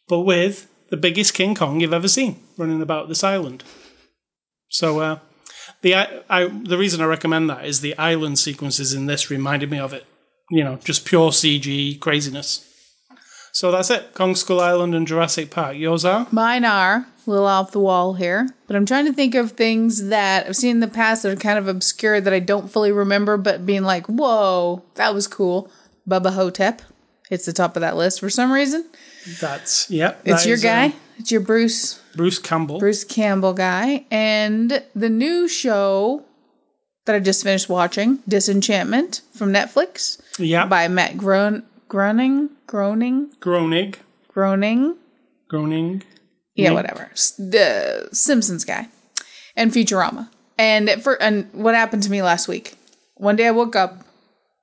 But with the biggest King Kong you've ever seen running about this island. So... uh The I, I, the reason I recommend that is the island sequences in this reminded me of it. You know, just pure C G craziness. So that's it. Kong Skull Island and Jurassic Park. Yours are? Mine are. A little off the wall here. But I'm trying to think of things that I've seen in the past that are kind of obscure that I don't fully remember, but being like, whoa, that was cool. Bubba Hotep hits the top of that list for some reason. That's, yep. Yeah, it's that your is, guy. Uh, it's your Bruce... Bruce Campbell. Bruce Campbell guy. And the new show that I just finished watching, Disenchantment from Netflix. Yeah. By Matt Groen- Groening? Groening? Groening. Groening. Groening. Yeah, whatever. The Simpsons guy. And Futurama. And, for, and what happened to me last week? One day I woke up,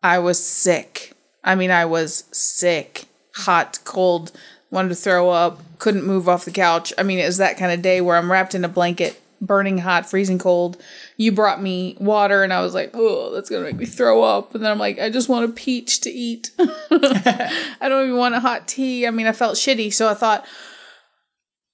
I was sick. I mean, I was sick. Hot, cold, wanted to throw up, couldn't move off the couch. I mean, it was that kind of day where I'm wrapped in a blanket, burning hot, freezing cold. You brought me water, and I was like, oh, that's going to make me throw up. And then I'm like, I just want a peach to eat. I don't even want a hot tea. I mean, I felt shitty, so I thought,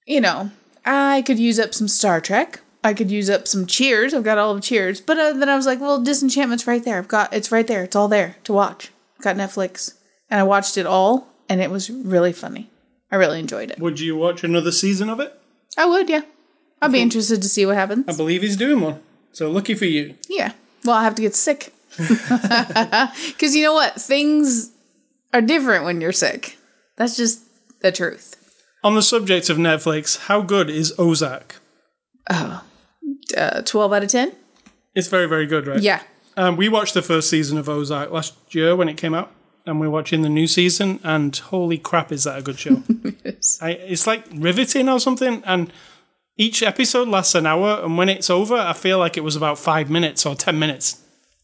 you know, I could use up some Star Trek. I could use up some Cheers. I've got all of Cheers. But uh, then I was like, well, Disenchantment's right there. I've got It's right there. It's all there to watch. I've got Netflix. And I watched it all, and it was really funny. I really enjoyed it. Would you watch another season of it? I would, yeah. I'd be interested to see what happens. I believe he's doing one. So lucky for you. Yeah. Well, I have to get sick. Because you know what? Things are different when you're sick. That's just the truth. On the subject of Netflix, how good is Ozark? Oh, uh, twelve out of ten? It's very, very good, right? Yeah. Um, we watched the first season of Ozark last year when it came out. And we're watching the new season, and holy crap, is that a good show? Yes. I, it's like riveting or something, and each episode lasts an hour, and when it's over, I feel like it was about five minutes or ten minutes.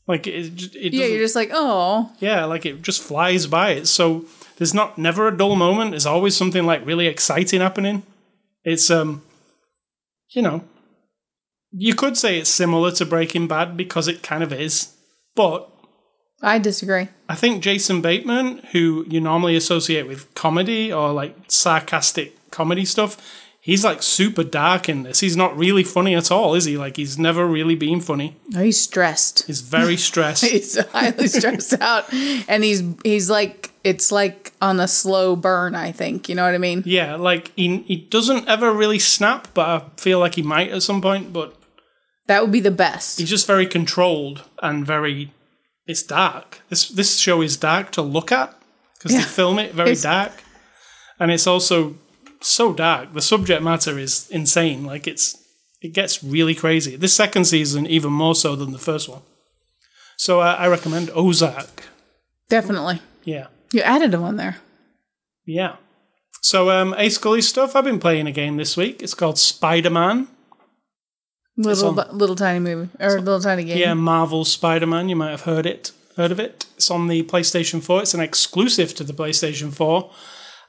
Like it, it yeah, you're just like, oh. Yeah, like it just flies by. It's so there's not never a dull moment. There's always something like really exciting happening. It's, um, you know, you could say it's similar to Breaking Bad because it kind of is, but... I disagree. I think Jason Bateman, who you normally associate with comedy or like sarcastic comedy stuff, he's like super dark in this. He's not really funny at all, is he? Like he's never really been funny. No, he's stressed. He's very stressed. He's highly stressed out. And he's he's like, it's like on a slow burn, I think. You know what I mean? Yeah, like he, he doesn't ever really snap, but I feel like he might at some point. But that would be the best. He's just very controlled and very... It's dark. This this show is dark to look at because yeah. They film it very it's, dark. And it's also so dark. The subject matter is insane. Like it's it gets really crazy. This second season, even more so than the first one. So uh, I recommend Ozark. Definitely. Yeah. You added him on there. Yeah. So um, A Scully stuff. I've been playing a game this week. It's called Spider-Man. Little bu- little tiny movie or so, little tiny game. Yeah, Marvel Spider-Man. You might have heard it, heard of it. It's on the PlayStation four. It's an exclusive to the PlayStation four,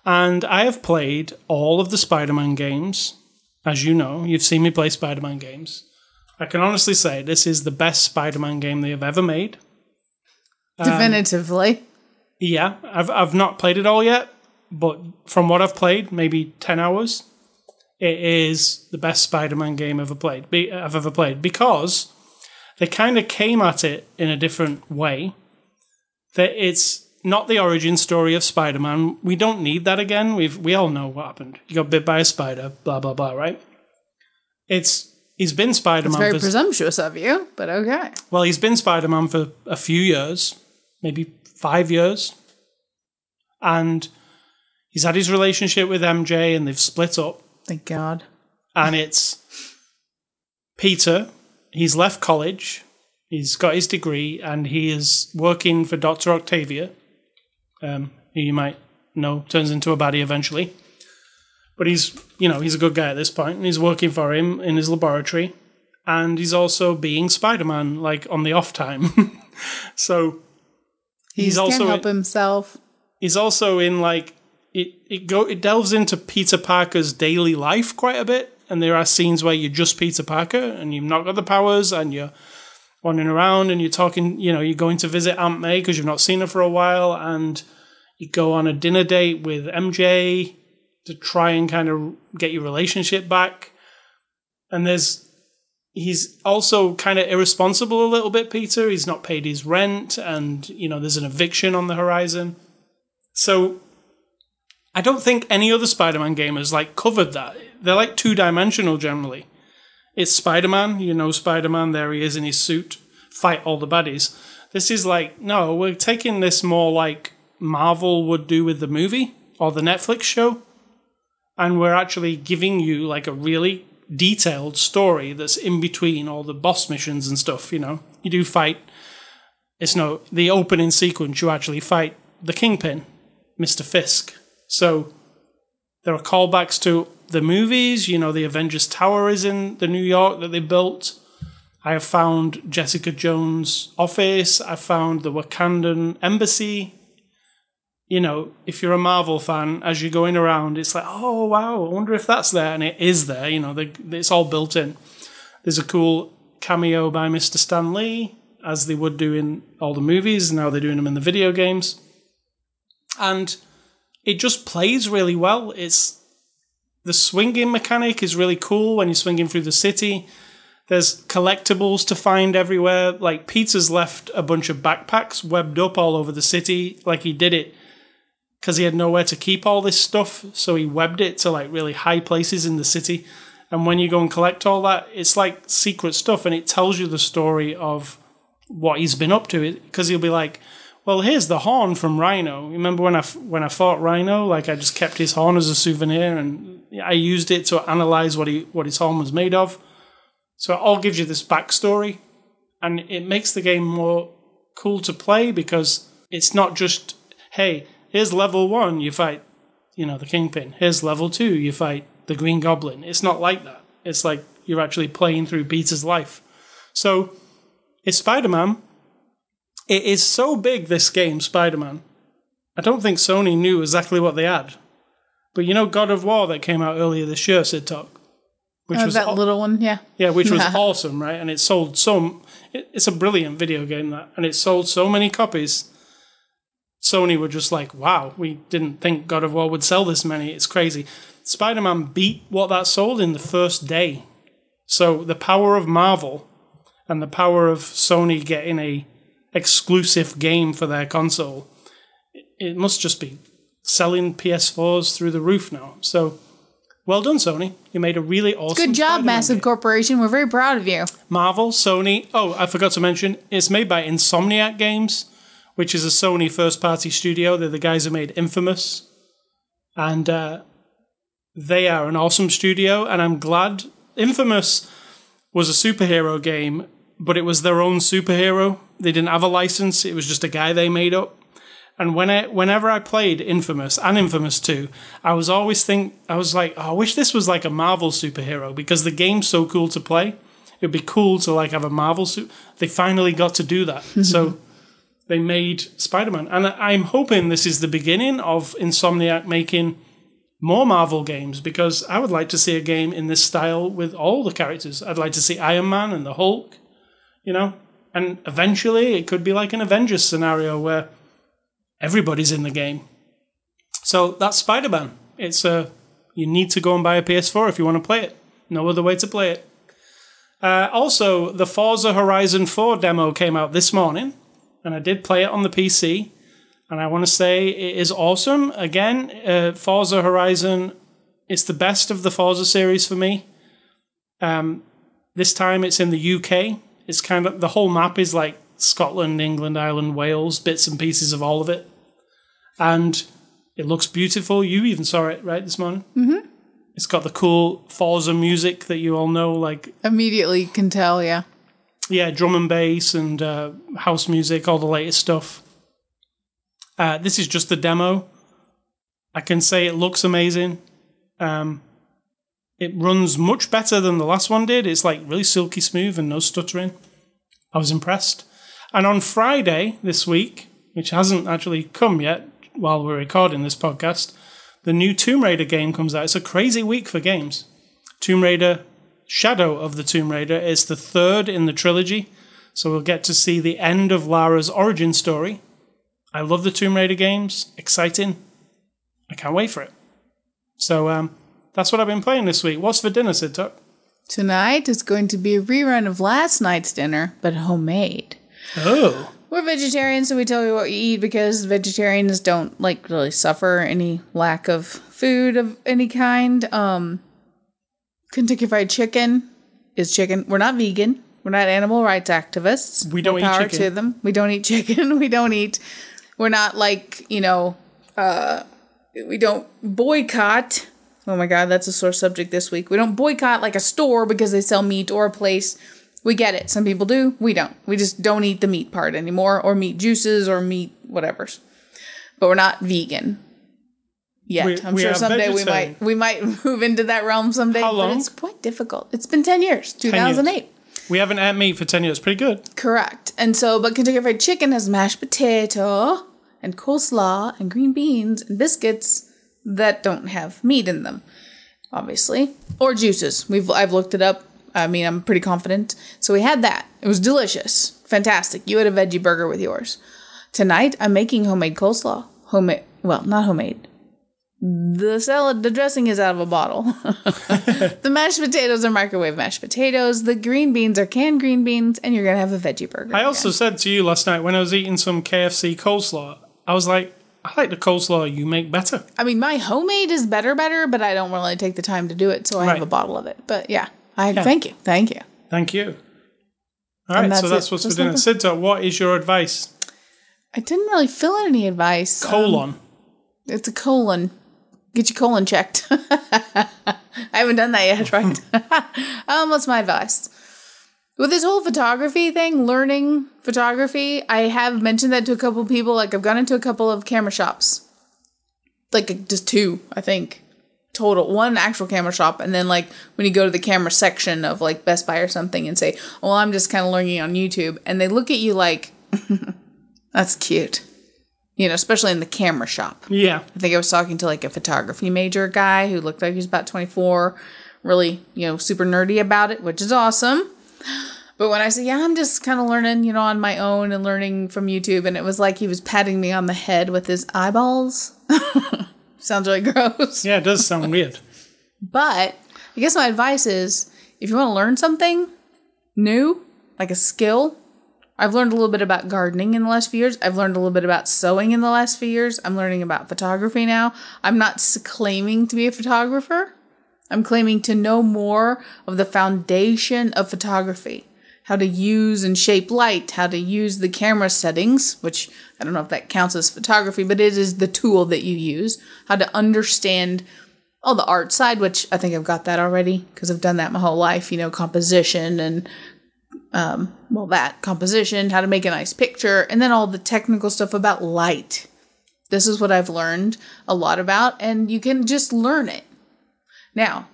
and I have played all of the Spider-Man games. As you know, you've seen me play Spider-Man games. I can honestly say this is the best Spider-Man game they have ever made. Um, Definitively. Yeah, I've I've not played it all yet, but from what I've played, maybe ten hours. It is the best Spider-Man game ever played, be, I've ever played because they kind of came at it in a different way. That it's not the origin story of Spider-Man. We don't need that again. We've we all know what happened. You got bit by a spider, blah, blah, blah, right? It's he's been Spider-Man. It's very for, presumptuous of you, but okay. Well, he's been Spider-Man for a few years, maybe five years, and he's had his relationship with M J, and they've split up. Thank God. And it's Peter. He's left college. He's got his degree, and he is working for Doctor Octavia, um, who you might know turns into a baddie eventually. But he's, you know, he's a good guy at this point, and he's working for him in his laboratory, and he's also being Spider-Man, like, on the off time. So he's, he's also... He can't help in, himself. He's also in, like, it it go it delves into Peter Parker's daily life quite a bit, and there are scenes where you're just Peter Parker, and you've not got the powers, and you're wandering around, and you're talking, you know, you're going to visit Aunt May because you've not seen her for a while, and you go on a dinner date with M J... to try and kind of get your relationship back. And there's... He's also kind of irresponsible a little bit, Peter. He's not paid his rent, and, you know, there's an eviction on the horizon. So I don't think any other Spider-Man game has, like, covered that. They're, like, two-dimensional, generally. It's Spider-Man. You know Spider-Man. There he is in his suit. Fight all the baddies. This is like, no, we're taking this more like Marvel would do with the movie or the Netflix show. And we're actually giving you, like, a really detailed story that's in between all the boss missions and stuff, you know. You do fight... It's no... The opening sequence, you actually fight the Kingpin, Mister Fisk. So there are callbacks to the movies. You know, the Avengers Tower is in the New York that they built. I have found Jessica Jones' office. I found the Wakandan embassy. You know, if you're a Marvel fan, as you're going around, it's like, oh, wow, I wonder if that's there. And it is there, you know, they, it's all built in. There's a cool cameo by Mister Stan Lee, as they would do in all the movies. Now they're doing them in the video games. And it just plays really well. It's the swinging mechanic is really cool when you're swinging through the city. There's collectibles to find everywhere. Like, Peter's left a bunch of backpacks webbed up all over the city. Like, he did it because he had nowhere to keep all this stuff, so he webbed it to, like, really high places in the city. And when you go and collect all that, it's like secret stuff, and it tells you the story of what he's been up to. Because he'll be like, well, here's the horn from Rhino. Remember when I, when I fought Rhino? Like, I just kept his horn as a souvenir, and I used it to analyze what he what his horn was made of. So it all gives you this backstory, and it makes the game more cool to play, because it's not just, hey... Here's level one, you fight, you know, the Kingpin. Here's level two, you fight the Green Goblin. It's not like that. It's like you're actually playing through Peter's life. So it's Spider-Man. It is so big, this game, Spider-Man. I don't think Sony knew exactly what they had. But you know God of War that came out earlier this year, Sid Talk? Which oh, was that aw- little one, yeah. Yeah, which was awesome, right? And it sold so... It, it's a brilliant video game, that. And it sold so many copies... Sony were just like, wow, we didn't think God of War would sell this many. It's crazy. Spider-Man beat what that sold in the first day. So the power of Marvel and the power of Sony getting a exclusive game for their console, it must just be selling P S fours through the roof now. So well done, Sony. You made a really awesome Good job, Spider-Man massive game. Corporation. We're very proud of you. Marvel, Sony. Oh, I forgot to mention, it's made by Insomniac Games, which is a Sony first-party studio. They're the guys who made Infamous. And uh, they are an awesome studio, and I'm glad. Infamous was a superhero game, but it was their own superhero. They didn't have a license. It was just a guy they made up. And when I, whenever I played Infamous and Infamous two, I was always think I was like, oh, I wish this was like a Marvel superhero, because the game's so cool to play. It'd be cool to like have a Marvel suit. They finally got to do that. So... They made Spider-Man. And I'm hoping this is the beginning of Insomniac making more Marvel games, because I would like to see a game in this style with all the characters. I'd like to see Iron Man and the Hulk, you know? And eventually it could be like an Avengers scenario where everybody's in the game. So that's Spider-Man. It's a, you need to go and buy a P S four if you want to play it. No other way to play it. Uh, also, the Forza Horizon four demo came out this morning. And I did play it on the P C, and I want to say it is awesome. Again, uh, Forza Horizon, it's the best of the Forza series for me. Um, this time it's in the U K. It's kind of, the whole map is like Scotland, England, Ireland, Wales, bits and pieces of all of it. And it looks beautiful. You even saw it, right, this morning? Mm-hmm. It's got the cool Forza music that you all know, like... Immediately can tell, yeah. Yeah, drum and bass and uh, house music, all the latest stuff. Uh, this is just the demo. I can say it looks amazing. Um, it runs much better than the last one did. It's like really silky smooth and no stuttering. I was impressed. And on Friday this week, which hasn't actually come yet while we're recording this podcast, the new Tomb Raider game comes out. It's a crazy week for games. Tomb Raider, Shadow of the Tomb Raider, is the third in the trilogy. So we'll get to see the end of Lara's origin story. I love the Tomb Raider games. Exciting. I can't wait for it. So um, that's what I've been playing this week. What's for dinner, Sid Tuck? Tonight is going to be a rerun of last night's dinner, but homemade. Oh. We're vegetarians, so we tell you what you eat because vegetarians don't like really suffer any lack of food of any kind. Um, Kentucky Fried Chicken is chicken. We're not vegan. We're not animal rights activists. We don't eat chicken. Power to them. We don't eat chicken. We don't eat. We're not like, you know, uh, we don't boycott. Oh my God, that's a sore subject this week. We don't boycott like a store because they sell meat or a place. We get it. Some people do. We don't. We just don't eat the meat part anymore, or meat juices, or meat whatever. But we're not vegan yet. We, I'm we sure someday we might we might move into that realm someday. How long? But it's quite difficult. It's been ten years. two thousand eight. Ten years. We haven't had meat for ten years. Pretty good. Correct. And so, but Kentucky Fried Chicken has mashed potato and coleslaw and green beans and biscuits that don't have meat in them, obviously, or juices. We've I've looked it up. I mean, I'm pretty confident. So we had that. It was delicious. Fantastic. You had a veggie burger with yours. Tonight, I'm making homemade coleslaw. Homemade. Well, not homemade. The salad, the dressing is out of a bottle. The mashed potatoes are microwave mashed potatoes. The green beans are canned green beans. And you're going to have a veggie burger. I again. also said to you last night when I was eating some K F C coleslaw, I was like, I like the coleslaw you make better. I mean, my homemade is better, better, but I don't really take the time to do it. So I right. have a bottle of it. But yeah. I, yeah. Thank you. Thank you. Thank you. All right. That's so that's it. what's that's for dinner. Sidta, what is your advice? I didn't really fill in any advice. Colon. Um, it's a colon. Get your colon checked. I haven't done that yet, right? um, what's my advice? With this whole photography thing, learning photography, I have mentioned that to a couple people. Like, I've gone into a couple of camera shops. Like, just two, I think. Total one actual camera shop, and then like when you go to the camera section of like Best Buy or something and say, "Well, I'm just kind of learning on YouTube," and they look at you like, "That's cute," you know, especially in the camera shop. Yeah, I think I was talking to like a photography major guy who looked like he was about twenty-four, really, you know, super nerdy about it, which is awesome. But when I said, "Yeah, I'm just kind of learning, you know, on my own and learning from YouTube," and it was like he was patting me on the head with his eyeballs. Sounds really gross. Yeah, it does sound weird. But I guess my advice is, if you want to learn something new, like a skill, I've learned a little bit about gardening in the last few years. I've learned a little bit about sewing in the last few years. I'm learning about photography now. I'm not claiming to be a photographer. I'm claiming to know more of the foundation of photography. How to use and shape light, how to use the camera settings, which I don't know if that counts as photography, but it is the tool that you use, how to understand all the art side, which I think I've got that already because I've done that my whole life, you know, composition and, um, well, that composition, how to make a nice picture, and then all the technical stuff about light. This is what I've learned a lot about, and you can just learn it. Now,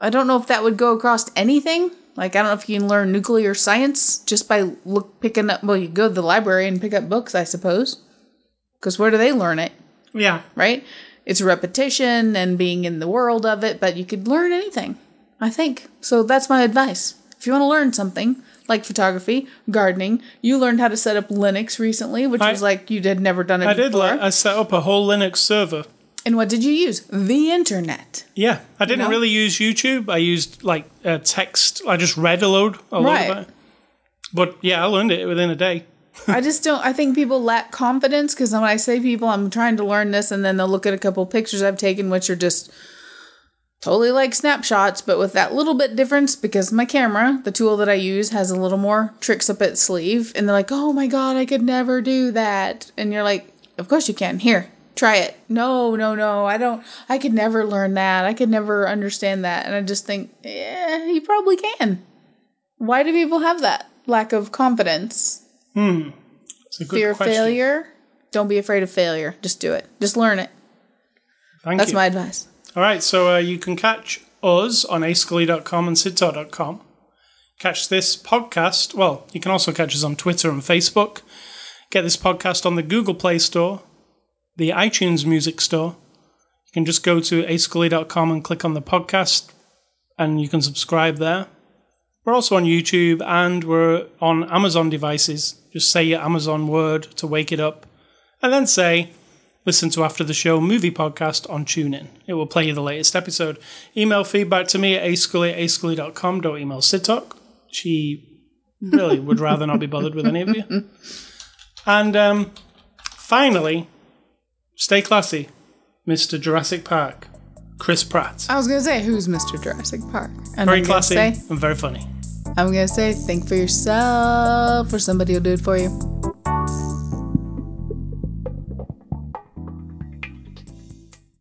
I don't know if that would go across anything. Like, I don't know if you can learn nuclear science just by look picking up... Well, you go to the library and pick up books, I suppose. Because where do they learn it? Yeah. Right? It's repetition and being in the world of it, but you could learn anything, I think. So that's my advice. If you want to learn something, like photography, gardening, you learned how to set up Linux recently, which I, was like you had never done it I before. I did. Like, I set up a whole Linux server. And what did you use? The internet. Yeah. I didn't you know? really use YouTube. I used, like, uh, text. I just read a load. A right. Load of it. But, yeah, I learned it within a day. I just don't... I think people lack confidence because when I say people, I'm trying to learn this, and then they'll look at a couple pictures I've taken, which are just Totally like snapshots, but with that little bit difference because my camera, the tool that I use, has a little more tricks up its sleeve. And they're like, oh my God, I could never do that. And you're like, of course you can. Here, try it. No, no, no. I don't. I could never learn that. I could never understand that. And I just think, yeah, you probably can. Why do people have that lack of confidence? Hmm. It's a good Fear question. Fear of failure. Don't be afraid of failure. Just do it. Just learn it. Thank That's you. That's my advice. All right, so uh, you can catch us on a scully dot com and sidtar dot com. Catch this podcast. Well, you can also catch us on Twitter and Facebook. Get this podcast on the Google Play Store, the iTunes Music Store. You can just go to a scully dot com and click on the podcast, and you can subscribe there. We're also on YouTube, and we're on Amazon devices. Just say your Amazon word to wake it up, and then say... Listen to After the Show Movie Podcast on TuneIn. It will play you the latest episode. Email feedback to me at a scully at a scully dot com. Don't email Sidtalk. She really would rather not be bothered with any of you. And um, finally, stay classy, Mister Jurassic Park, Chris Pratt. I was going to say, who's Mister Jurassic Park? And very I'm classy say, and very funny. I'm going to say, think for yourself, or somebody will do it for you.